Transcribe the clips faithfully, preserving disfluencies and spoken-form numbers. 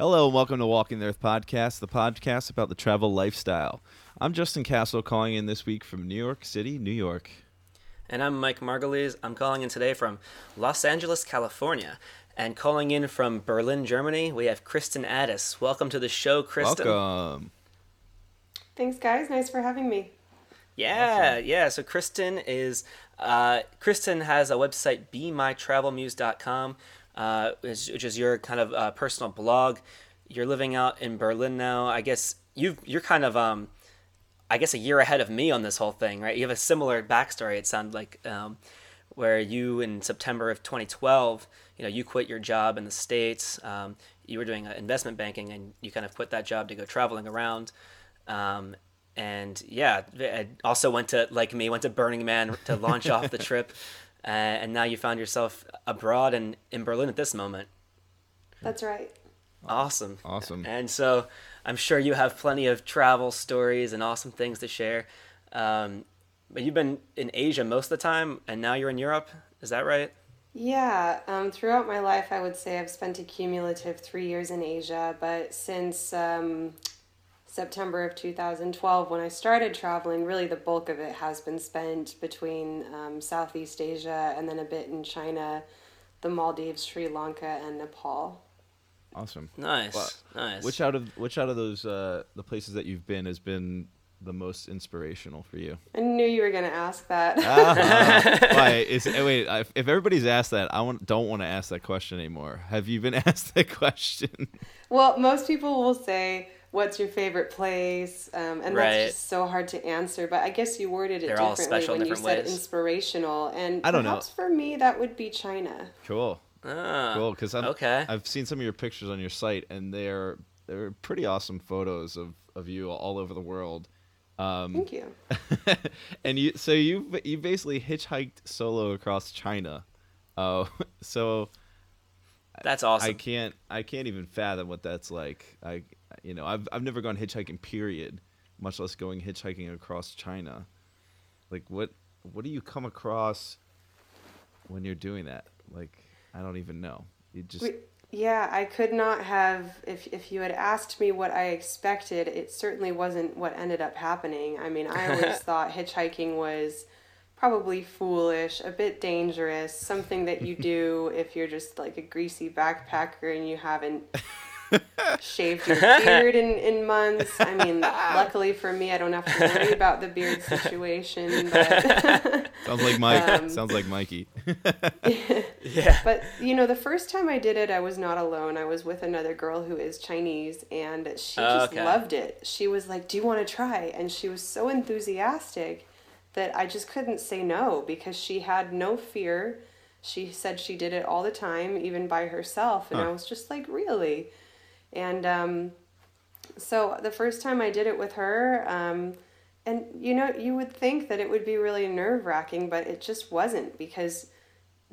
Hello and welcome to Walking the Earth Podcast, the podcast about the travel lifestyle. I'm Justin Castle, calling in this week from New York City, New York. And I'm Mike Margulies. I'm calling in today from Los Angeles, California. And calling in from Berlin, Germany, we have Kristen Addis. Welcome to the show, Kristen. Welcome. Thanks, guys. Nice for having me. Yeah, awesome. yeah. So Kristen is uh, Kristen has a website, Be My Travel Muse dot com. Uh, which, which is your kind of uh, personal blog. You're living out in Berlin now. I guess you've, you're kind of, um, I guess, a year ahead of me on this whole thing, right? You have a similar backstory, it sounded like, um, where you, in September of twenty twelve, you know, you quit your job in the States. Um, you were doing investment banking, and you kind of quit that job to go traveling around. Um, and, yeah, I also went to, like me, went to Burning Man to launch off the trip. Uh, and now you found yourself abroad and in Berlin at this moment. That's right. Awesome. Awesome. And so I'm sure you have plenty of travel stories and awesome things to share. Um, but you've been in Asia most of the time, and now you're in Europe. Is that right? Yeah. Um, throughout my life, I would say I've spent a cumulative three years in Asia. But since um, September of two thousand twelve, when I started traveling, really the bulk of it has been spent between um, Southeast Asia and then a bit in China, the Maldives, Sri Lanka, and Nepal. Awesome. Nice. Well, nice. Which out of which out of those uh, the places that you've been has been the most inspirational for you? I knew you were going to ask that. uh-huh. Why? Is, wait, if, if everybody's asked that, I want, don't want to ask that question anymore. Have you been asked that question? Well, most people will say, what's your favorite place? Um, and right. That's just so hard to answer. But I guess you worded it They're differently special, when different you said ways. Inspirational. And I don't perhaps know. For me, that would be China. Cool. Ah, cool. Because okay. I've seen some of your pictures on your site, and they're they're pretty awesome photos of, of you all over the world. Um, Thank you. and you, so you you basically hitchhiked solo across China. Uh, so that's awesome. I can't I can't even fathom what that's like. I. You know, I've I've never gone hitchhiking, period, much less going hitchhiking across China. Like, what what do you come across when you're doing that? Like, I don't even know. You just we, yeah, I could not have. If if you had asked me what I expected, it certainly wasn't what ended up happening. I mean, I always thought hitchhiking was probably foolish, a bit dangerous, something that you do if you're just like a greasy backpacker and you haven't shaved your beard in, in months. I mean, luckily for me, I don't have to worry about the beard situation. But sounds like Mike. Um, sounds like Mikey. yeah. yeah. But, you know, the first time I did it, I was not alone. I was with another girl who is Chinese, and she oh, just okay. loved it. She was like, do you want to try? And she was so enthusiastic that I just couldn't say no, because she had no fear. She said she did it all the time, even by herself. And huh. I was just like, really? And um, so the first time I did it with her, um, and, you know, you would think that it would be really nerve-wracking, but it just wasn't, because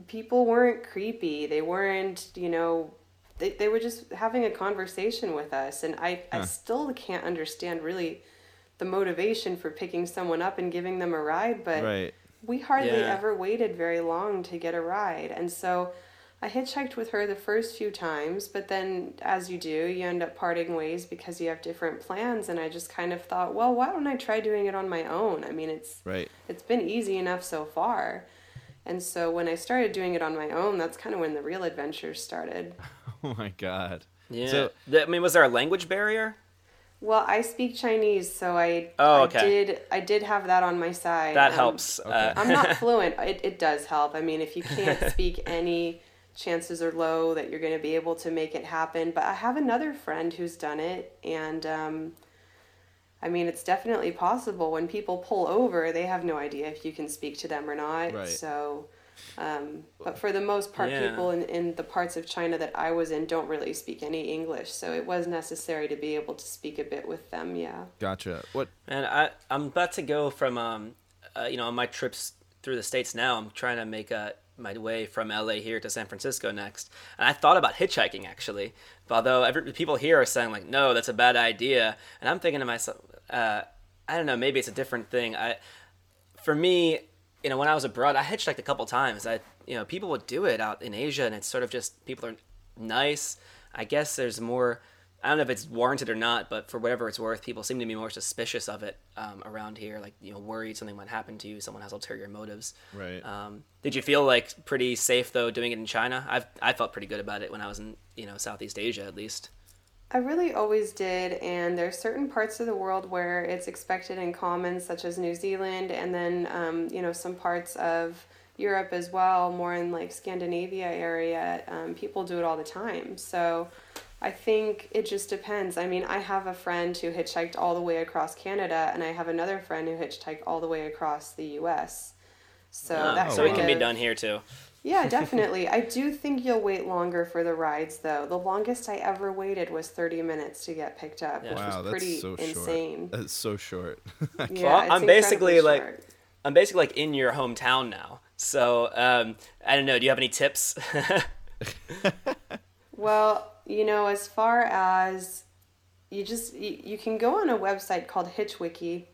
people weren't creepy. They weren't, you know, they, they were just having a conversation with us. And I, huh. I still can't understand really the motivation for picking someone up and giving them a ride, but right. we hardly yeah. ever waited very long to get a ride. And so I hitchhiked with her the first few times, but then, as you do, you end up parting ways because you have different plans. And I just kind of thought, well, why don't I try doing it on my own? I mean, it's right. it's been easy enough so far. And so when I started doing it on my own, that's kind of when the real adventure started. Oh my God! Yeah. So, I mean, was there a language barrier? Well, I speak Chinese, so I, oh, okay. I did I did have that on my side. That um, helps. Uh, I'm not fluent. It it does help. I mean, if you can't speak any, chances are low that you're going to be able to make it happen. But I have another friend who's done it, and um, I mean, it's definitely possible. When people pull over, they have no idea if you can speak to them or not. Right. So, um, but for the most part, yeah. people in, in the parts of China that I was in don't really speak any English, so it was necessary to be able to speak a bit with them. Yeah. Gotcha. What? And I I'm about to go from um, uh, you know, on my trips through the States now. I'm trying to make a. my way from L A here to San Francisco next. And I thought about hitchhiking, actually. But although every, people here are saying, like, no, that's a bad idea. And I'm thinking to myself, uh, I don't know, maybe it's a different thing. I, For me, you know, when I was abroad, I hitchhiked a couple times. I, you know, people would do it out in Asia, and it's sort of just people are nice. I guess there's more I don't know if it's warranted or not, but for whatever it's worth, people seem to be more suspicious of it um, around here. Like, you know, worried something might happen to you. Someone has ulterior motives. Right. Um, did you feel like pretty safe though doing it in China? I've I felt pretty good about it when I was in, you know, Southeast Asia at least. I really always did, and there's certain parts of the world where it's expected and common, such as New Zealand, and then um, you know, some parts of Europe as well, more in like Scandinavia area. Um, people do it all the time, so. I think it just depends. I mean, I have a friend who hitchhiked all the way across Canada, and I have another friend who hitchhiked all the way across the U S. So oh, that so it can of, be done here too. Yeah, definitely. I do think you'll wait longer for the rides, though. The longest I ever waited was thirty minutes to get picked up, yeah. which wow, was pretty that's so insane. Short. That's so short. yeah, well, I'm basically like short. I'm basically like in your hometown now. So um, I don't know. Do you have any tips? Well. You know, as far as you just, you, you can go on a website called HitchWiki,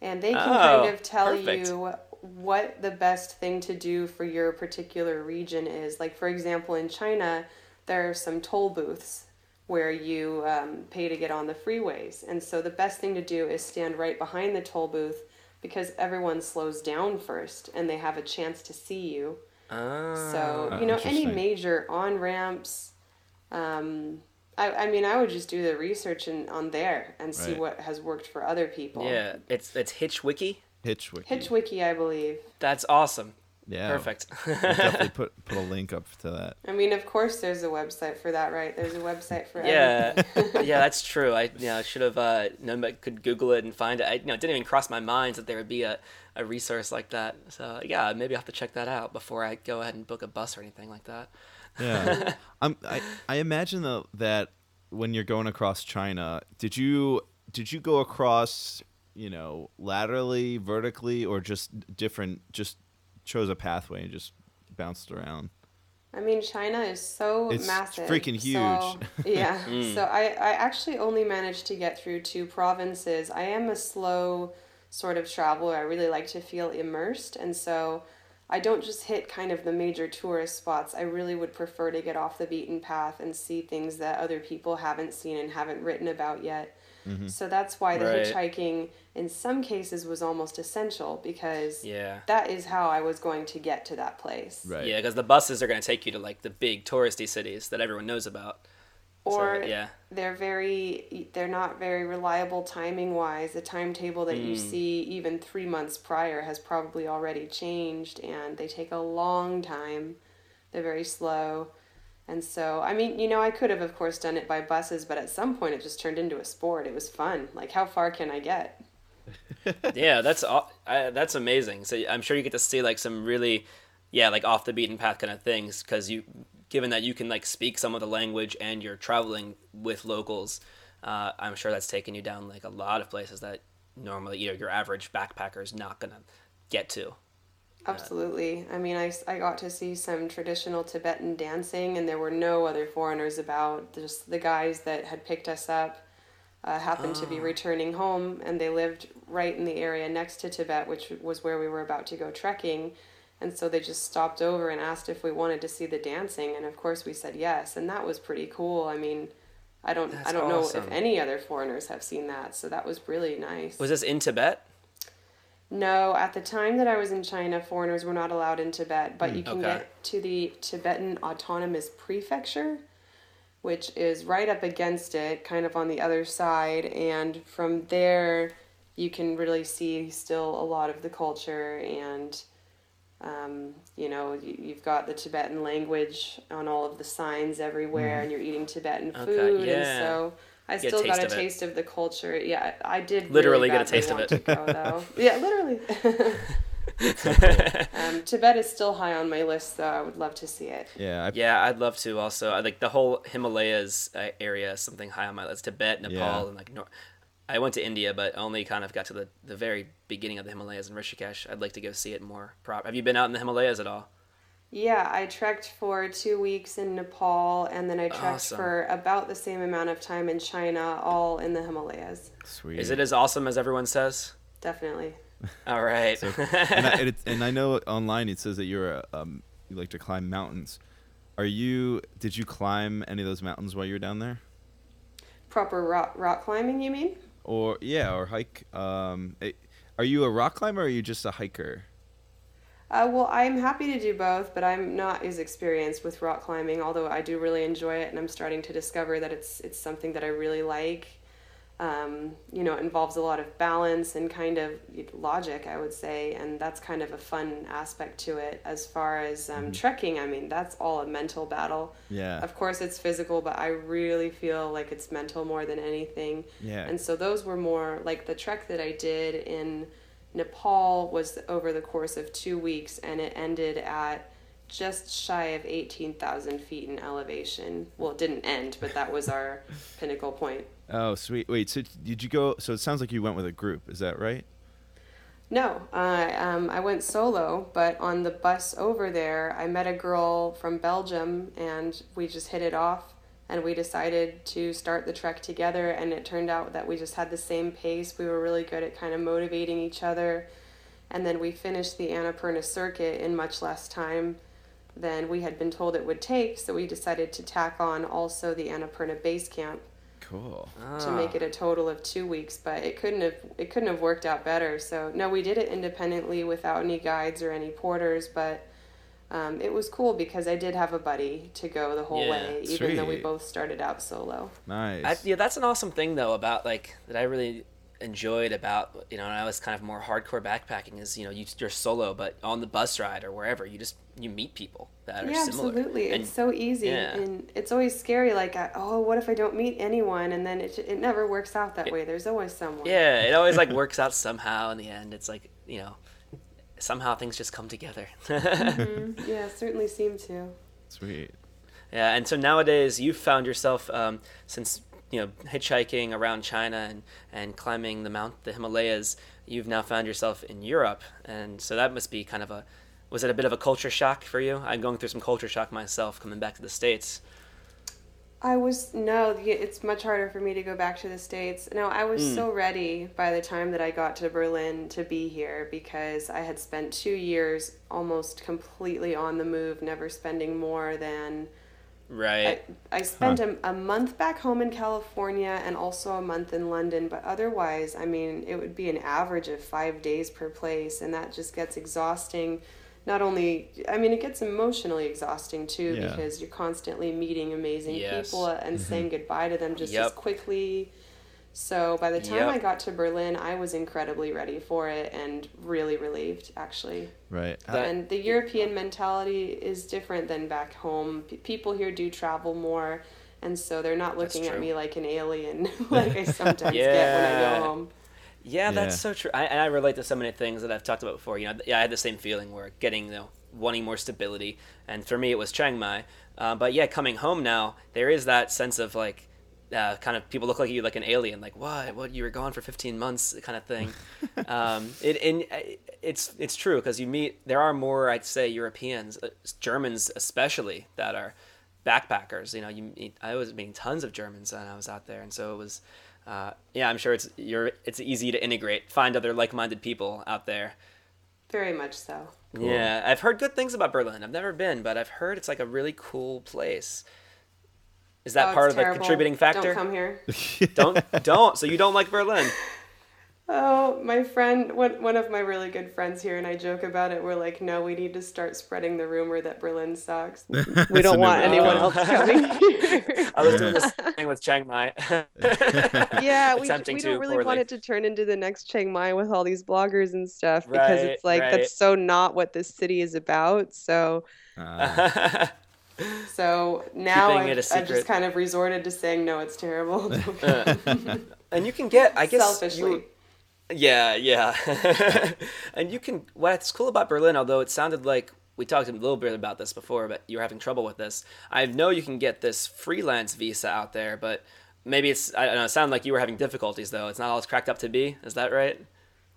and they can oh, kind of tell perfect. you what the best thing to do for your particular region is. Like, for example, in China, there are some toll booths where you um, pay to get on the freeways. And so the best thing to do is stand right behind the toll booth because everyone slows down first and they have a chance to see you. Oh, so, you know, any major on-ramps... Um, I, I mean, I would just do the research in, on there and see right. what has worked for other people. Yeah, it's it's HitchWiki. HitchWiki. HitchWiki, I believe. That's awesome. Yeah. Perfect. We'll definitely put put a link up to that. I mean, of course, there's a website for that, right? There's a website for yeah, everything. yeah, that's true. I you know, should have uh, known, but could Google it and find it. I you know, it didn't even cross my mind that there would be a, a resource like that. So yeah, maybe I'll have to check that out before I go ahead and book a bus or anything like that. yeah, I'm, I I imagine though that when you're going across China, did you did you go across, you know, laterally, vertically, or just different? Just chose a pathway and just bounced around. I mean, China is so it's massive, freaking huge. So, yeah, mm. so I I actually only managed to get through two provinces. I am a slow sort of traveler. I really like to feel immersed, and so. I don't just hit kind of the major tourist spots. I really would prefer to get off the beaten path and see things that other people haven't seen and haven't written about yet. Mm-hmm. So that's why the right. hitchhiking in some cases was almost essential because yeah. that is how I was going to get to that place. Right. Yeah, because the buses are going to take you to like the big touristy cities that everyone knows about. Or so, yeah. they're very, they're not very reliable timing wise. The timetable that mm. you see even three months prior has probably already changed, and they take a long time. They're very slow. And so, I mean, you know, I could have, of course, done it by buses, but at some point it just turned into a sport. It was fun. Like, how far can I get? yeah, that's all, I, that's amazing. So I'm sure you get to see like some really, yeah, like off the beaten path kind of things because you... Given that you can like speak some of the language and you're traveling with locals, uh, I'm sure that's taken you down like a lot of places that normally you know, your average backpacker is not going to get to. Absolutely. Uh, I mean, I, I got to see some traditional Tibetan dancing and there were no other foreigners about. Just the guys that had picked us up uh, happened uh, to be returning home and they lived right in the area next to Tibet, which was where we were about to go trekking. And so they just stopped over and asked if we wanted to see the dancing. And of course we said yes. And that was pretty cool. I mean, I don't That's I don't awesome. know if any other foreigners have seen that. So that was really nice. Was this in Tibet? No, at the time that I was in China, foreigners were not allowed in Tibet. But mm, you can okay. get to the Tibetan Autonomous Prefecture, which is right up against it, kind of on the other side. And from there, you can really see still a lot of the culture and... Um, you know, you've got the Tibetan language on all of the signs everywhere, mm. and you're eating Tibetan food, okay, yeah. and so I still a got a taste of the culture. Yeah, I did literally really get a taste of it. Go, though. yeah, literally. so cool. um, Tibet is still high on my list, though. I would love to see it. Yeah, I... yeah, I'd love to also. I like the whole Himalayas uh, area, something high on my list. Tibet, Nepal, yeah. and like North. I went to India, but only kind of got to the, the very beginning of the Himalayas in Rishikesh. I'd like to go see it more. Have you been out in the Himalayas at all? Yeah, I trekked for two weeks in Nepal, and then I trekked awesome. for about the same amount of time in China, all in the Himalayas. Sweet. Is it as awesome as everyone says? Definitely. All right. so, and, I, and, it, and I know online it says that you're a, um, you like to climb mountains. Are you? Did you climb any of those mountains while you were down there? Proper rock, rock climbing, you mean? Or yeah, or hike. Um, it, are you a rock climber or are you just a hiker? Uh, well, I'm happy to do both, but I'm not as experienced with rock climbing, although I do really enjoy it, and I'm starting to discover that it's it's something that I really like. Um, you know, it involves a lot of balance and kind of logic, I would say, and that's kind of a fun aspect to it. As far as um, mm. trekking, I mean, that's all a mental battle. Yeah. Of course, it's physical, but I really feel like it's mental more than anything. Yeah. And so those were more like the trek that I did in Nepal was over the course of two weeks, and it ended at just shy of eighteen thousand feet in elevation. Well, it didn't end, but that was our pinnacle point. Oh, sweet. Wait, so did you go, so it sounds like you went with a group, is that right? No, uh, um, I went solo, but on the bus over there, I met a girl from Belgium, and we just hit it off, and we decided to start the trek together, and it turned out that we just had the same pace. We were really good at kind of motivating each other, and then we finished the Annapurna circuit in much less time than we had been told it would take, so we decided to tack on also the Annapurna base camp. Cool. Ah. To make it a total of two weeks, but it couldn't have it couldn't have worked out better. So no, we did it independently without any guides or any porters, but um, it was cool because I did have a buddy to go the whole yeah. way, even Sweet. Though we both started out solo. Nice. I, yeah, that's an awesome thing though about like that I really enjoyed about you know, and I was kind of more hardcore backpacking is you know you, you're solo, but on the bus ride or wherever you just you meet people that are yeah, similar. Yeah, absolutely. And, it's so easy, yeah. and it's always scary. Like, oh, what if I don't meet anyone? And then it it never works out that it, way. There's always someone. Yeah, it always like works out somehow in the end. It's like you know, somehow things just come together. mm-hmm. Yeah, certainly seem to. Sweet. Yeah, and so nowadays you've found yourself um, since. You know, hitchhiking around China and, and climbing the mount the Himalayas, you've now found yourself in Europe, and so that must be kind of a was it a bit of a culture shock for you? I'm going through some culture shock myself coming back to the States. I was no, it's much harder for me to go back to the States. No, I was mm. so ready by the time that I got to Berlin to be here because I had spent two years almost completely on the move, never spending more than. Right. I, I spent huh. a, a month back home in California and also a month in London, but otherwise, I mean, it would be an average of five days per place, and that just gets exhausting. Not only, I mean, it gets emotionally exhausting too yeah. because you're constantly meeting amazing yes. people and mm-hmm. saying goodbye to them just yep. as quickly. So by the time yep. I got to Berlin, I was incredibly ready for it and really relieved, actually. Right. And the European mentality is different than back home. P- people here do travel more, and so they're not looking at me like an alien, like I sometimes yeah. get when I go home. Yeah, that's yeah. so true. I, and I relate to so many things that I've talked about before. You know, yeah, I had the same feeling where getting, you know, wanting more stability, and for me it was Chiang Mai. Uh, but yeah, coming home now, there is that sense of like, Uh, kind of people look like you like an alien, like what what you were gone for fifteen months kind of thing. um it and it's it's true because you meet there are more I'd say Europeans, uh, Germans especially, that are backpackers. You know you meet, I was meeting tons of Germans when I was out there, and so it was uh yeah I'm sure it's you're it's easy to integrate, find other like-minded people out there. Very much so. Cool. Yeah, I've heard good things about Berlin. I've never been, but I've heard it's like a really cool place. Is that oh, part of the contributing factor? Don't come here. don't, don't. So you don't like Berlin. Oh, my friend, one, one of my really good friends here, and I joke about it. We're like, no, we need to start spreading the rumor that Berlin sucks. We don't want anyone else coming here. I was doing this thing with Chiang Mai. yeah, we, we don't really poorly. want it to turn into the next Chiang Mai with all these bloggers and stuff, because right, it's like, right. that's so not what this city is about. So... Uh. So now I've, I've just kind of resorted to saying, no, it's terrible. And you can get, I guess. Selfishly. You, yeah, yeah. And you can, what's cool about Berlin, although it sounded like we talked a little bit about this before, but you were having trouble with this. I know you can get this freelance visa out there, but maybe it's, I don't know, it sounded like you were having difficulties though. It's not all it's cracked up to be. Is that right?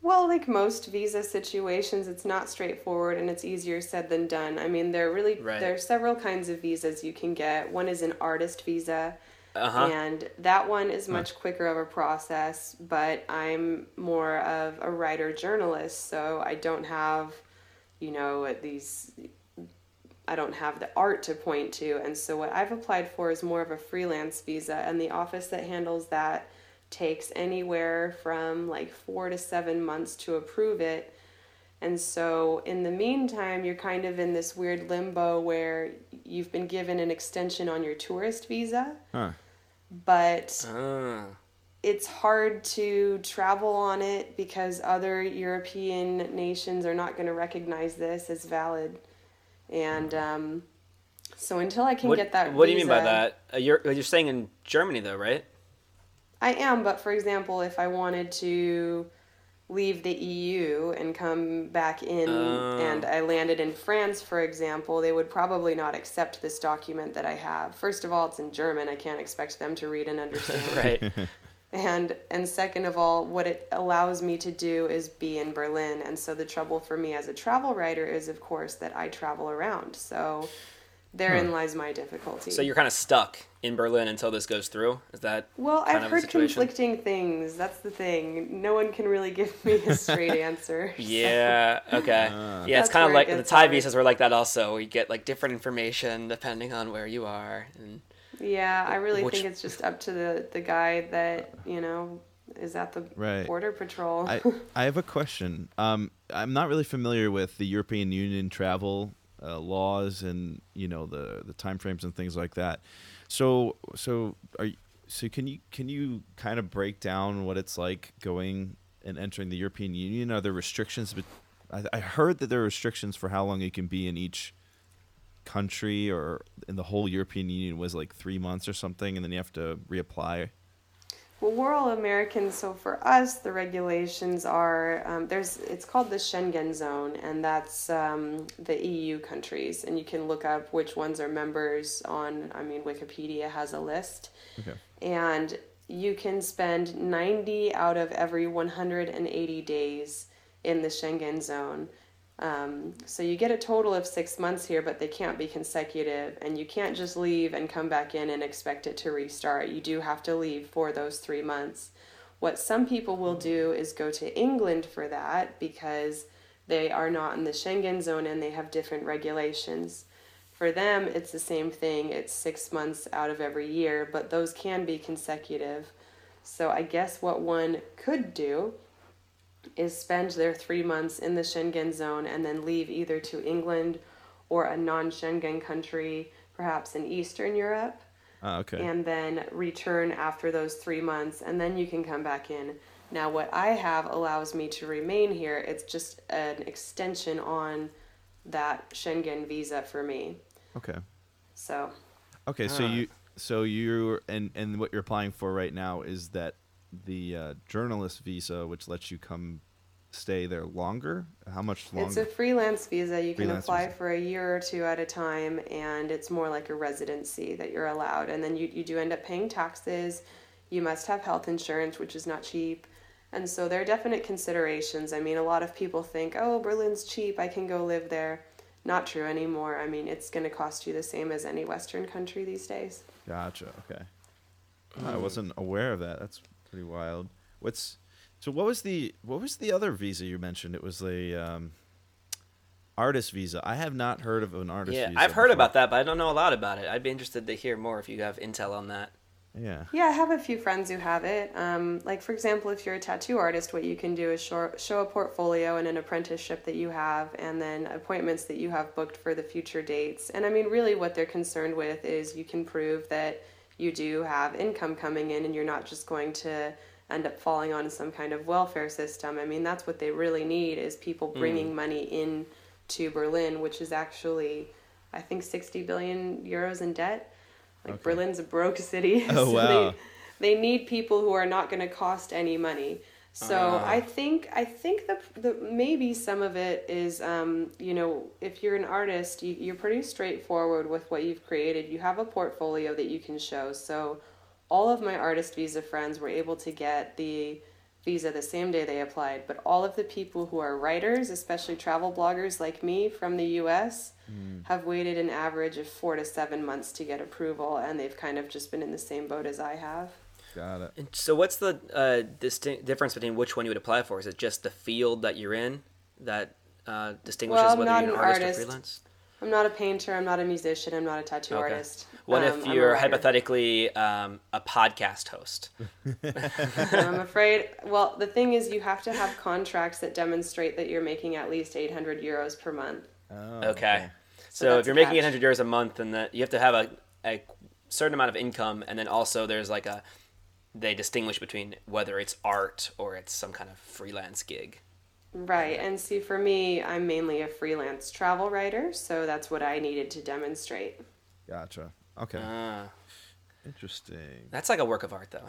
Well, like most visa situations, it's not straightforward, and it's easier said than done. I mean, there are really right. there are several kinds of visas you can get. One is an artist visa, uh-huh. and that one is much huh. quicker of a process, but I'm more of a writer-journalist, so I don't have, you know, these... I don't have the art to point to. And so what I've applied for is more of a freelance visa, and the office that handles that takes anywhere from like four to seven months to approve it. And so in the meantime, you're kind of in this weird limbo where you've been given an extension on your tourist visa, huh. but uh. it's hard to travel on it because other European nations are not going to recognize this as valid. And um, so until I can what, get that visa... What do you mean by that? Uh, you're, you're staying in Germany though, right? I am, but for example, if I wanted to... leave the E U and come back in uh, and I landed in France, for example, they would probably not accept this document that I have. First of all, it's in German. I can't expect them to read and understand. Right. And and second of all, what it allows me to do is be in Berlin. And so the trouble for me as a travel writer is, of course, that I travel around. So therein hmm. lies my difficulty. So you're kind of stuck in Berlin until this goes through? Is that Well, kind I've of heard conflicting things. That's the thing. No one can really give me a straight answer. Yeah, so. Okay. Uh, yeah, it's kind of like it the Thai hard. visas were like that also. You get like different information depending on where you are. And yeah, I really which... think it's just up to the, the guy that, you know, is at the right. border patrol. I, I have a question. Um, I'm not really familiar with the European Union travel Uh, laws and you know the the timeframes and things like that. So so are you, so can you can you kind of break down what it's like going and entering the European Union? Are there restrictions? But I, I heard that there are restrictions for how long you can be in each country, or in the whole European Union was like three months or something, and then you have to reapply. Well, we're all Americans, so for us the regulations are um, there's it's called the Schengen Zone, and that's um, the E U countries, and you can look up which ones are members on. I mean, Wikipedia has a list, okay. And you can spend ninety out of every one hundred eighty days in the Schengen Zone. Um, so you get a total of six months here, but they can't be consecutive, and you can't just leave and come back in and expect it to restart. You do have to leave for those three months. What some people will do is go to England for that because they are not in the Schengen Zone and they have different regulations. For them, it's the same thing. It's six months out of every year, but those can be consecutive. So I guess what one could do is spend their three months in the Schengen Zone and then leave either to England or a non-Schengen country, perhaps in Eastern Europe, uh, okay. and then return after those three months, and then you can come back in. Now, what I have allows me to remain here. It's just an extension on that Schengen visa for me. Okay. So. Okay, so uh. you, so you, and and what you're applying for right now is that the uh, journalist visa, which lets you come stay there longer? How much longer? It's a freelance visa. You freelance can apply visa. for a year or two at a time, and it's more like a residency that you're allowed. And then you, you do end up paying taxes. You must have health insurance, which is not cheap. And so there are definite considerations. I mean, a lot of people think, oh, Berlin's cheap. I can go live there. Not true anymore. I mean, it's going to cost you the same as any Western country these days. Gotcha. Okay. Mm. I wasn't aware of that. That's pretty wild. What's so? What was the what was the other visa you mentioned? It was the um, artist visa. I have not heard of an artist. Yeah, visa I've heard before. about that, but I don't know a lot about it. I'd be interested to hear more if you have intel on that. Yeah. Yeah, I have a few friends who have it. Um, like for example, if you're a tattoo artist, what you can do is show, show a portfolio and an apprenticeship that you have, and then appointments that you have booked for the future dates. And I mean, really, what they're concerned with is you can prove that you do have income coming in and you're not just going to end up falling on some kind of welfare system. I mean, that's what they really need is people bringing mm. money in to Berlin, which is actually, I think, sixty billion euros in debt. Like okay. Berlin's a broke city. Oh, so wow. They, they need people who are not going to cost any money. So uh. I think I think the, the maybe some of it is, um, you know, if you're an artist, you, you're pretty straightforward with what you've created. You have a portfolio that you can show. So all of my artist visa friends were able to get the visa the same day they applied. But all of the people who are writers, especially travel bloggers like me from the U S, mm. have waited an average of four to seven months to get approval. And they've kind of just been in the same boat as I have. Got it. And so what's the uh, distinct difference between which one you would apply for? Is it just the field that you're in that uh, distinguishes well, whether you're an, an artist, artist or freelance? I'm not a painter. I'm not a musician. I'm not a tattoo okay. artist. What um, if you're hypothetically um, a podcast host? I'm afraid. Well, the thing is, you have to have contracts that demonstrate that you're making at least eight hundred euros per month. Oh, okay. okay. So, so if you're making eight hundred euros a month, then that you have to have a, a certain amount of income, and then also there's like a they distinguish between whether it's art or it's some kind of freelance gig. Right. And see, for me, I'm mainly a freelance travel writer, so that's what I needed to demonstrate. Gotcha. Okay. Uh, Interesting. That's like a work of art, though.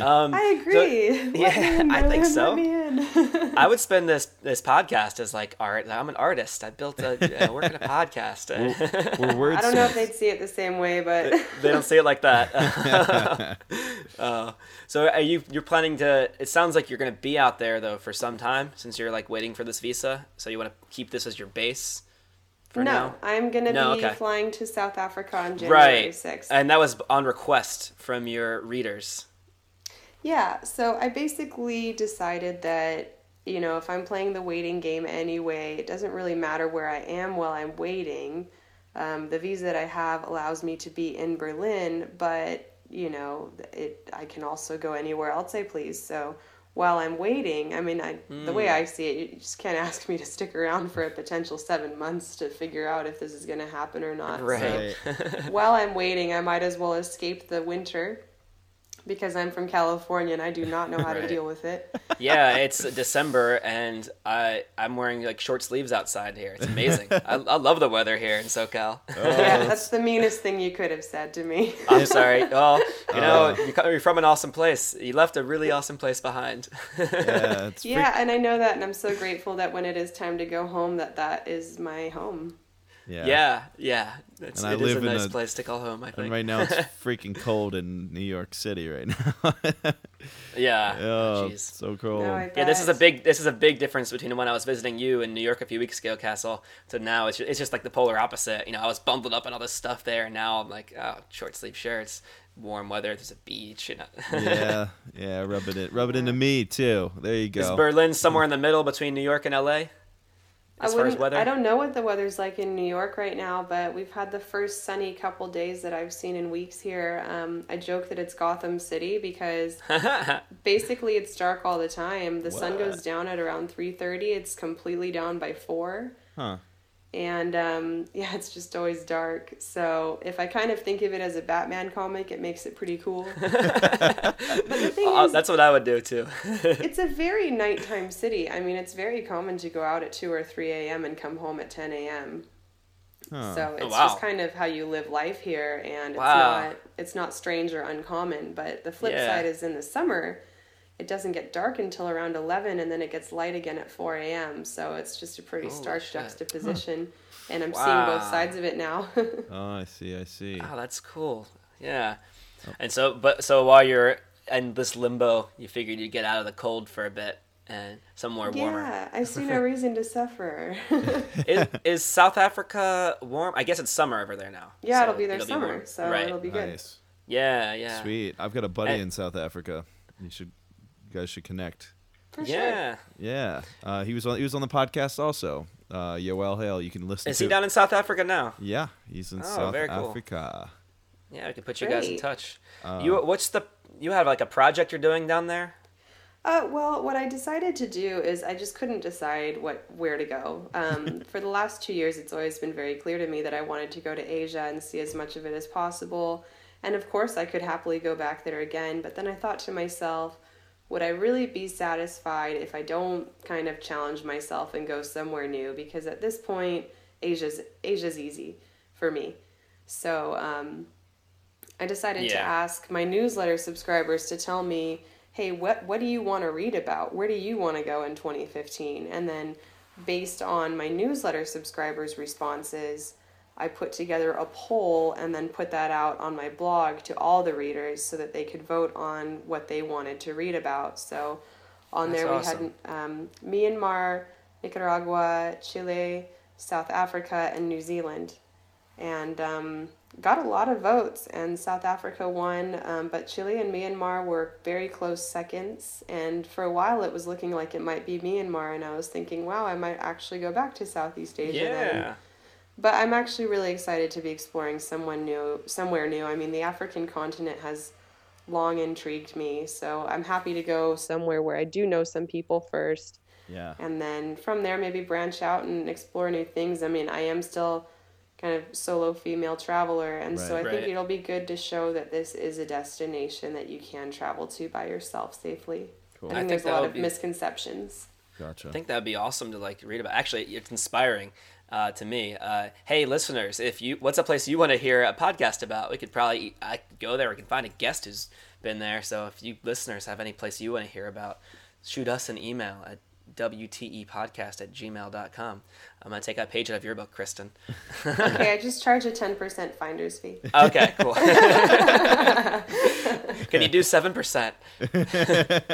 um, I agree. So, yeah, in, I think so. I would spend this this podcast as like art. I'm an artist. I built a, a work in a podcast. We're, we're I don't know if they'd see it the same way, but they don't see it like that. uh, so are you you're planning to? It sounds like you're going to be out there though for some time, since you're like waiting for this visa. So you want to keep this as your base. No, now? I'm going to no, be okay. flying to South Africa on January sixth. Right, and that was on request from your readers. Yeah, so I basically decided that, you know, if I'm playing the waiting game anyway, it doesn't really matter where I am while I'm waiting. Um, the visa that I have allows me to be in Berlin, but, you know, it I can also go anywhere else I please, so... While I'm waiting, I mean, I, mm. the way I see it, you just can't ask me to stick around for a potential seven months to figure out if this is going to happen or not. Right. So while I'm waiting, I might as well escape the winter because I'm from California and I do not know how right. to deal with it. Yeah, it's December and I, I'm wearing like short sleeves outside here. It's amazing. I, I love the weather here in SoCal. Oh, yeah, that's... that's the meanest thing you could have said to me. I'm sorry. Well, you know, uh, you're from an awesome place. You left a really awesome place behind. Yeah, it's yeah pretty... and I know that, and I'm so grateful that when it is time to go home, that that is my home. Yeah, yeah, yeah. It's, and it I is live a nice in a, place to call home, I think. And right now it's freaking cold in New York City right now. Yeah. Oh, geez. So cold. No, yeah, this is a big this is a big difference between when I was visiting you in New York a few weeks ago, Castle, to now. It's just, it's just like the polar opposite. You know, I was bundled up in all this stuff there, and now I'm like, oh, short sleeve shirts, warm weather, there's a beach. You know? Yeah, yeah, rub it in. Rub it into me, too. There you go. Is Berlin somewhere in the middle between New York and L A? As I far as weather? I don't know what the weather's like in New York right now, but we've had the first sunny couple days that I've seen in weeks here. Um, I joke that it's Gotham City because basically it's dark all the time. The what? sun goes down at around three thirty. It's completely down by four. Huh. And um, yeah, it's just always dark. So if I kind of think of it as a Batman comic, it makes it pretty cool. But the thing oh, is, that's what I would do too. It's a very nighttime city. I mean, it's very common to go out at two or three a.m. and come home at ten a.m. Huh. So it's oh, wow. just kind of how you live life here. And it's, wow. not, it's not strange or uncommon. But the flip yeah. side is in the summer, it doesn't get dark until around eleven, and then it gets light again at four a.m. So it's just a pretty oh, stark shit. juxtaposition, huh. and I'm wow. seeing both sides of it now. Oh, I see, I see. Oh, that's cool. Yeah. Oh. And so, but so while you're in this limbo, you figured you'd get out of the cold for a bit and somewhere yeah, warmer. Yeah, I see no reason to suffer. is, is South Africa warm? I guess it's summer over there now. Yeah, so it'll be their it'll summer, be so right. it'll be good. Nice. Yeah, yeah. Sweet. I've got a buddy and, in South Africa. You should. You guys should connect. For yeah, sure. yeah. Uh, he was on. He was on the podcast also. Uh, Yoel Hale. You can listen. Is to Is he down in South Africa now? Yeah, he's in oh, South very cool. Africa. Yeah, we can put Great. you guys in touch. Uh, you what's the? You have like a project you're doing down there? Uh, well, what I decided to do is I just couldn't decide what where to go. Um, for the last two years, it's always been very clear to me that I wanted to go to Asia and see as much of it as possible. And of course, I could happily go back there again. But then I thought to myself, would I really be satisfied if I don't kind of challenge myself and go somewhere new? Because at this point, Asia's Asia's easy for me. So um, I decided yeah. to ask my newsletter subscribers to tell me, hey, what, what do you want to read about? Where do you want to go in twenty fifteen? And then based on my newsletter subscribers' responses, I put together a poll and then put that out on my blog to all the readers so that they could vote on what they wanted to read about. So on That's there we awesome. had um, Myanmar, Nicaragua, Chile, South Africa, and New Zealand. And um, got a lot of votes, and South Africa won, um, but Chile and Myanmar were very close seconds. And for a while it was looking like it might be Myanmar, and I was thinking, wow, I might actually go back to Southeast Asia yeah. then. But I'm actually really excited to be exploring someone new, somewhere new. I mean, the African continent has long intrigued me, so I'm happy to go somewhere where I do know some people first. Yeah. And then from there, maybe branch out and explore new things. I mean, I am still kind of solo female traveler, and right, so I right. think it'll be good to show that this is a destination that you can travel to by yourself safely. Cool. I think I there's think a lot of be... misconceptions. Gotcha. I think that would be awesome to like read about. Actually, it's inspiring. Uh, to me, uh, hey listeners, if you, what's a place you want to hear a podcast about? We could probably I could go there. We can find a guest who's been there. So if you listeners have any place you want to hear about, shoot us an email at W T E podcast at gmail dot com. I'm going to take a page out of your book, Kristen. Okay, I just charge a ten percent finder's fee. Okay, cool. Can you do seven percent?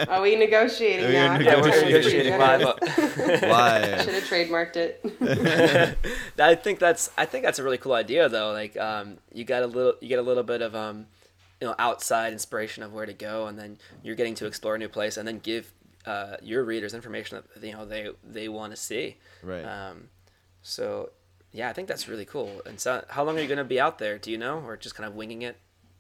Are we negotiating Are now? Negotiating? Negotiating my book. Why? Should have trademarked it. I think that's I think that's a really cool idea though. Like um, you got a little you get a little bit of um, you know, outside inspiration of where to go, and then you're getting to explore a new place, and then give Uh, your readers information that you know they they want to see, right? Um, so yeah, I think that's really cool. And so, how long are you going to be out there? Do you know, or just kind of winging it?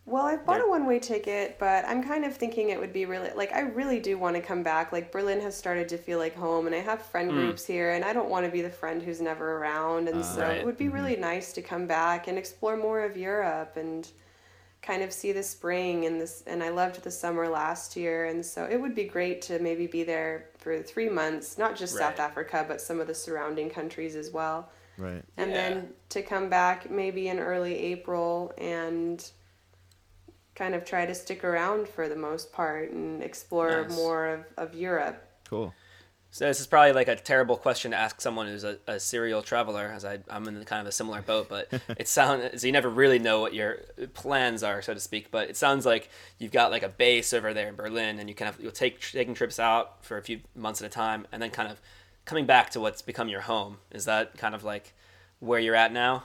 Well, I bought there? a one-way ticket, but I'm kind of thinking it would be really like I really do want to come back. Like Berlin has started to feel like home, and I have friend mm. groups here, and I don't want to be the friend who's never around. And uh, so right. it would be really mm-hmm. nice to come back and explore more of Europe and kind of see the spring and this, and I loved the summer last year, and so it would be great to maybe be there for three months, not just right. South Africa, but some of the surrounding countries as well. Right. And yeah. then to come back maybe in early April and kind of try to stick around for the most part and explore nice. more of, of Europe. Cool. So this is probably like a terrible question to ask someone who's a, a serial traveler, as I, I'm in kind of a similar boat, but it sounds, so you never really know what your plans are, so to speak, but it sounds like you've got like a base over there in Berlin, and you kind of, you'll take taking trips out for a few months at a time, and then kind of coming back to what's become your home. Is that kind of like where you're at now?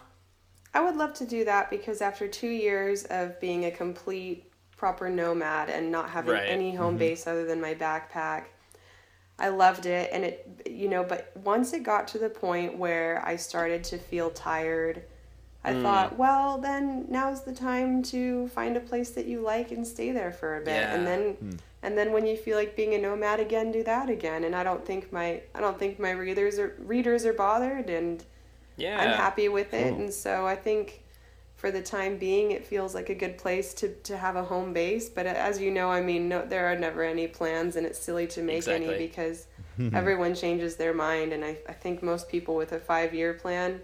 I would love to do that, because after two years of being a complete proper nomad and not having right. any home mm-hmm. base other than my backpack, I loved it, and it, you know, but once it got to the point where I started to feel tired, I mm. thought, well, then now's the time to find a place that you like and stay there for a bit. Yeah. And then, mm. and then when you feel like being a nomad again, do that again. And I don't think my, I don't think my readers are, readers are bothered, and yeah. I'm happy with it. Cool. And so I think for the time being, it feels like a good place to, to have a home base. But as you know, I mean, no, there are never any plans, and it's silly to make exactly. any, because everyone changes their mind. And I, I think most people with a five-year plan,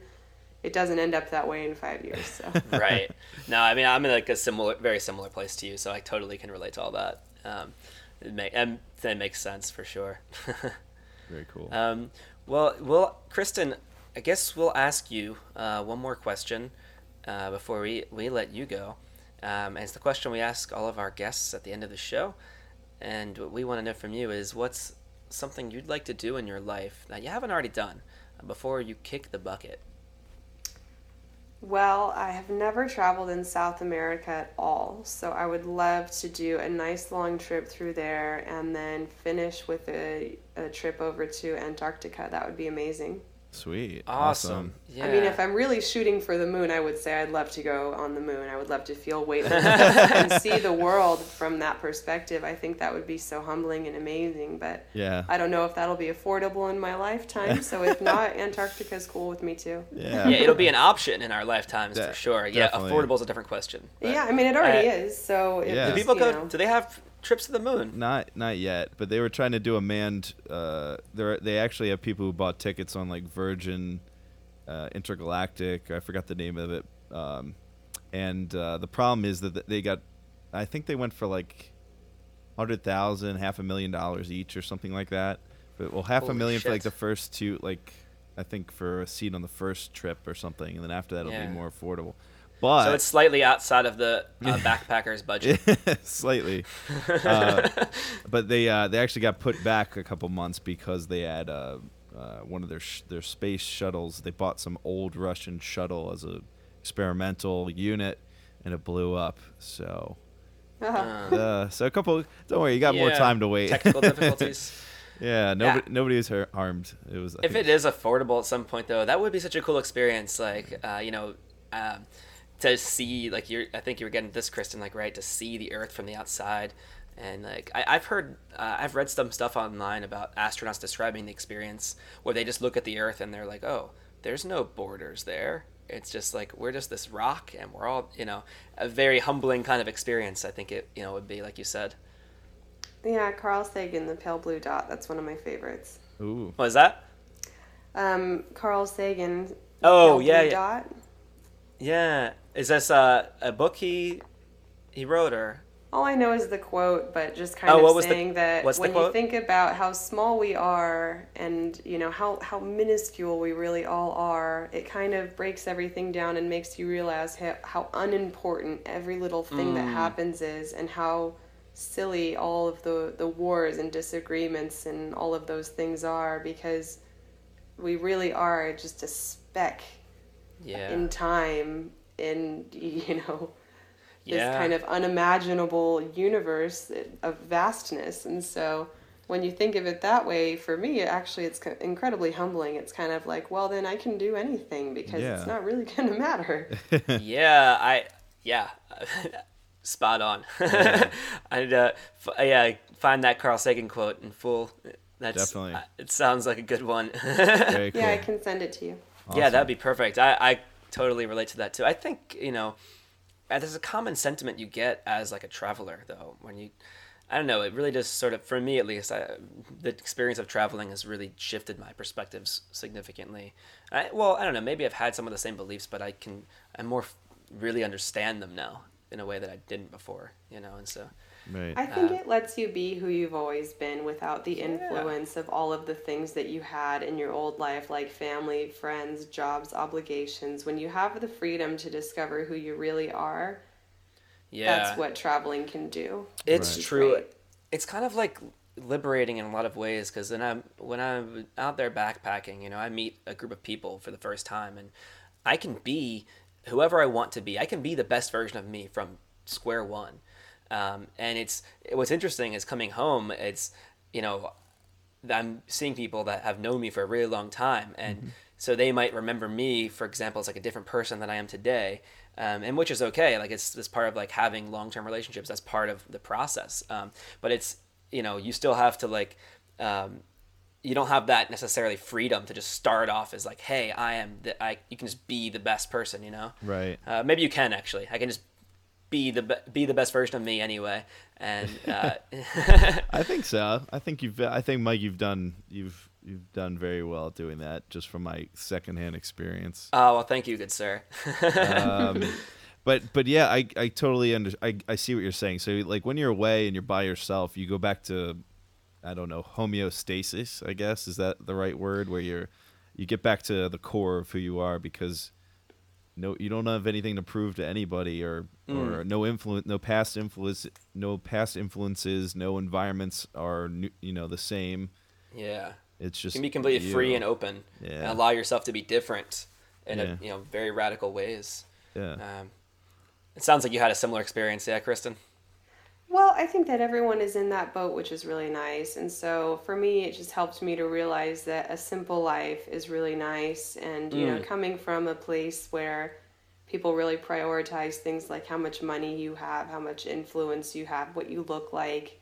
it doesn't end up that way in five years. So. Right. No, I mean, I'm in like a similar, very similar place to you, so I totally can relate to all that. Um, it may, and that makes sense for sure. Very cool. Um, well, well, Kristen, I guess we'll ask you uh, one more question. Uh, before we, we let you go. Um, and it's the question we ask all of our guests at the end of the show. And what we want to know from you is, what's something you'd like to do in your life that you haven't already done before you kick the bucket? Well, I have never traveled in South America at all. So I would love to do a nice long trip through there and then finish with a, a trip over to Antarctica. That would be amazing. Sweet. Awesome. awesome. Yeah. I mean, if I'm really shooting for the moon, I would say I'd love to go on the moon. I would love to feel weightless and see the world from that perspective. I think that would be so humbling and amazing, but yeah. I don't know if that'll be affordable in my lifetime. So if not, Antarctica's cool with me too. Yeah, yeah, it'll be an option in our lifetimes yeah, for sure. Definitely. Yeah, affordable's a different question. But, yeah, I mean, it already uh, is. So if yeah. do people go, know, do they have trips to the moon? Not not yet, but they were trying to do a manned uh there they actually have people who bought tickets on like Virgin uh Intergalactic, I forgot the name of it, um and uh the problem is that they got, I think they went for like a hundred thousand, half a million dollars each or something like that, but well half Holy a million shit. for like the first two, like I think for a seat on the first trip or something, and then after that it'll yeah. be more affordable. But, so it's slightly outside of the uh, backpacker's budget. Slightly. Uh, but they uh, they actually got put back a couple months because they had uh, uh, one of their sh- their space shuttles. They bought some old Russian shuttle as a experimental unit, and it blew up. So uh-huh. uh, so a couple, don't worry, you got yeah, more time to wait. Technical difficulties. Yeah, nobody, yeah. nobody was harmed. It was. I if think... it is affordable at some point, though, that would be such a cool experience. Like, uh, you know, um, to see, like, you're. I think you were getting this, Kristen, like, right, to see the Earth from the outside. And, like, I, I've heard, uh, I've read some stuff online about astronauts describing the experience where they just look at the Earth and they're like, oh, there's no borders there. It's just like, we're just this rock and we're all, you know, a very humbling kind of experience. I think it, you know, would be, like you said. Yeah, Carl Sagan, The Pale Blue Dot. That's one of my favorites. Ooh. What is that? Um, Carl Sagan, The oh, Pale yeah, Blue yeah. Dot. Yeah. Is this uh, a book he he wrote, or? All I know is the quote, but just kind oh, of saying the, that when you think about how small we are and, you know, how, how minuscule we really all are, it kind of breaks everything down and makes you realize how, how unimportant every little thing mm. that happens is, and how silly all of the, the wars and disagreements and all of those things are, because we really are just a speck yeah. in time, in, you know, this yeah. kind of unimaginable universe of vastness. And so when you think of it that way, for me, actually, it's incredibly humbling. It's kind of like, well, then I can do anything, because yeah. it's not really going to matter. yeah, I, yeah. Spot on. Yeah. I'd uh, f- yeah, find that Carl Sagan quote in full. That's, Definitely. Uh, it sounds like a good one. Very cool. Yeah, I can send it to you. Awesome. Yeah, that'd be perfect. I, I totally relate to that too. I think, you know, there's a common sentiment you get as like a traveler though. When you, I don't know, it really just sort of, for me at least, I, the experience of traveling has really shifted my perspectives significantly. I, well, I don't know, maybe I've had some of the same beliefs, but I can, I more really understand them now, in a way that I didn't before, you know, and so. Right. I think uh, it lets you be who you've always been without the influence yeah. of all of the things that you had in your old life, like family, friends, jobs, obligations. When you have the freedom to discover who you really are, yeah, that's what traveling can do. It's right. true. Right. It's kind of like liberating in a lot of ways, because then I'm, when I'm out there backpacking, you know, I meet a group of people for the first time, and I can be whoever I want to be. I can be the best version of me from square one. Um, and it's, what's interesting is coming home, it's, you know, I'm seeing people that have known me for a really long time. And mm-hmm. so they might remember me, for example, as like a different person than I am today. Um, and which is okay. Like it's this part of like having long-term relationships. That's part of the process. Um, but it's, you know, you still have to like, um, you don't have that necessarily freedom to just start off as like, hey, I am the, I, you can just be the best person, you know? Right. Uh, maybe you can actually, I can just be the, be the best version of me anyway. And, uh, I think so. I think you've, I think Mike, you've done, you've, you've done very well doing that, just from my secondhand experience. Oh, well, thank you. Good sir. um, But but yeah, I, I totally under, I, I see what you're saying. So like when you're away and you're by yourself, you go back to, I don't know, homeostasis, I guess. Is that the right word? Where you're, you get back to the core of who you are, because no, you don't have anything to prove to anybody, or, mm. or no influence, no past influence, no past influences, no environments are, you know, the same. Yeah. It's just, you can be completely you. free and open yeah. and allow yourself to be different in yeah. a, you know, very radical ways. Yeah. Um, it sounds like you had a similar experience. Yeah, Kristen. Well, I think that everyone is in that boat, which is really nice. And so for me, it just helped me to realize that a simple life is really nice. And, you mm. know, coming from a place where people really prioritize things like how much money you have, how much influence you have, what you look like.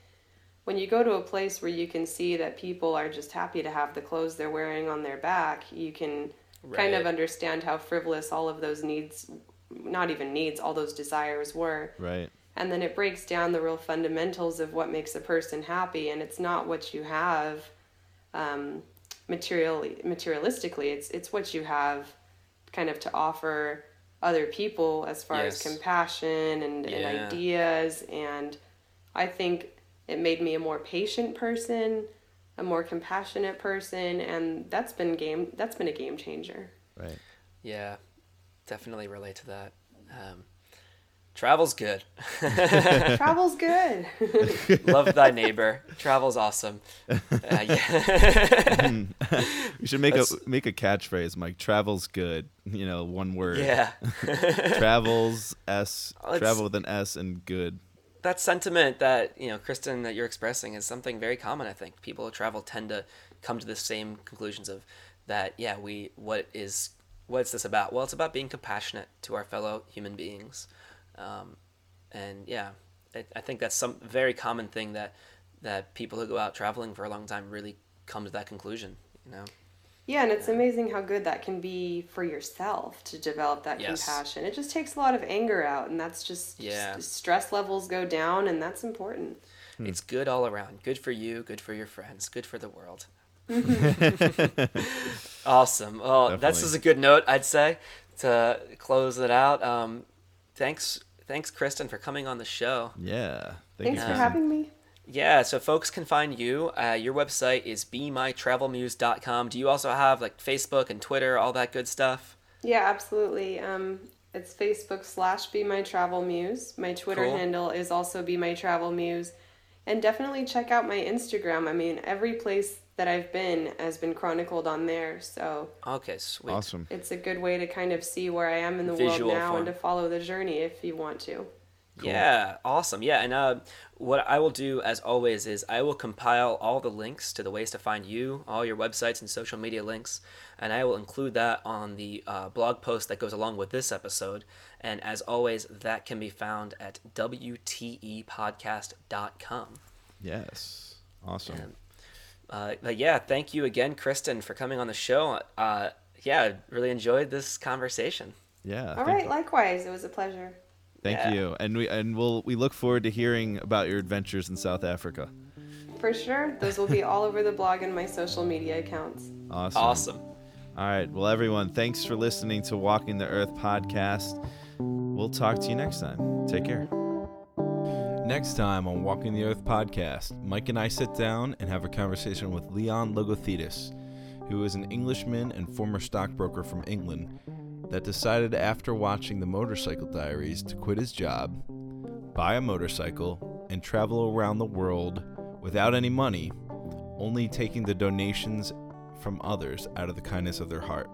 When you go to a place where you can see that people are just happy to have the clothes they're wearing on their back, you can right. kind of understand how frivolous all of those needs, not even needs, all those desires were. Right. And then it breaks down the real fundamentals of what makes a person happy. And it's not what you have um, materially, materialistically. It's it's what you have kind of to offer other people as far yes. as compassion and, yeah. and ideas. And I think it made me a more patient person, a more compassionate person. And that's been game. That's been a game changer. Right. Yeah, definitely relate to that. Um, Travel's good. Travel's good. Love thy neighbor. Travel's awesome. Uh, yeah. We should make That's... a make a catchphrase, Mike. Travel's good. You know, one word. Yeah. Travels s. Let's... Travel with an S and good. that sentiment that, you know, Kristen, that you're expressing is something very common. I think people who travel tend to come to the same conclusions of that. Yeah, we, what is, what's this about? Well, it's about being compassionate to our fellow human beings. Um, and yeah, I, I think that's some very common thing that, that people who go out traveling for a long time really come to that conclusion, you know? Yeah, and it's amazing how good that can be for yourself to develop that yes. compassion. It just takes a lot of anger out, and that's just, yeah. just stress levels go down, and that's important. Mm. It's good all around. Good for you, good for your friends, good for the world. Awesome. Well, Definitely. This is a good note, I'd say, to close it out. Um, thanks, thanks, Kristen, for coming on the show. Yeah. Thank thanks you, for having me. Yeah, so folks can find you. Uh, your website is Be My Travel Muse dot com. Do you also have like Facebook and Twitter, all that good stuff? Yeah, absolutely. Um, it's Facebook slash BeMyTravelMuse. My Twitter cool. handle is also BeMyTravelMuse. And definitely check out my Instagram. I mean, every place that I've been has been chronicled on there. So okay, sweet. Awesome. It's a good way to kind of see where I am in the Visual world now form. And to follow the journey if you want to. Cool. Yeah, awesome. Yeah, and uh, what I will do, as always, is I will compile all the links to the ways to find you, all your websites and social media links, and I will include that on the uh, blog post that goes along with this episode. And as always, that can be found at W T E podcast dot com. Yes, awesome. And, uh, but yeah, thank you again, Kristen, for coming on the show. Uh, yeah, I really enjoyed this conversation. Yeah. All right, that. Likewise. It was a pleasure. Thank yeah. you, and we and we'll we look forward to hearing about your adventures in South Africa. For sure, those will be all over the blog and my social media accounts. Awesome, awesome. All right, well, everyone, thanks for listening to Walking the Earth podcast. We'll talk to you next time. Take care. Next time on Walking the Earth podcast, Mike and I sit down and have a conversation with Leon Logothetis, who is an Englishman and former stockbroker from England that decided after watching The Motorcycle Diaries to quit his job, buy a motorcycle, and travel around the world without any money, only taking the donations from others out of the kindness of their heart.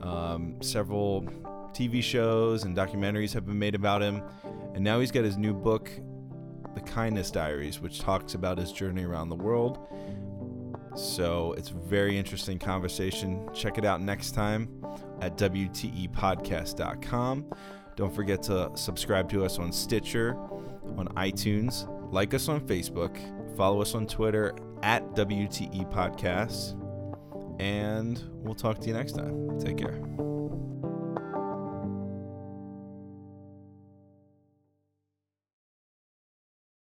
Um, several T V shows and documentaries have been made about him, and now he's got his new book, The Kindness Diaries, which talks about his journey around the world. So it's a very interesting conversation. Check it out next time at W T E podcast dot com. Don't forget to subscribe to us on Stitcher, on iTunes, like us on Facebook, follow us on Twitter at W T E podcasts, and we'll talk to you next time. Take care.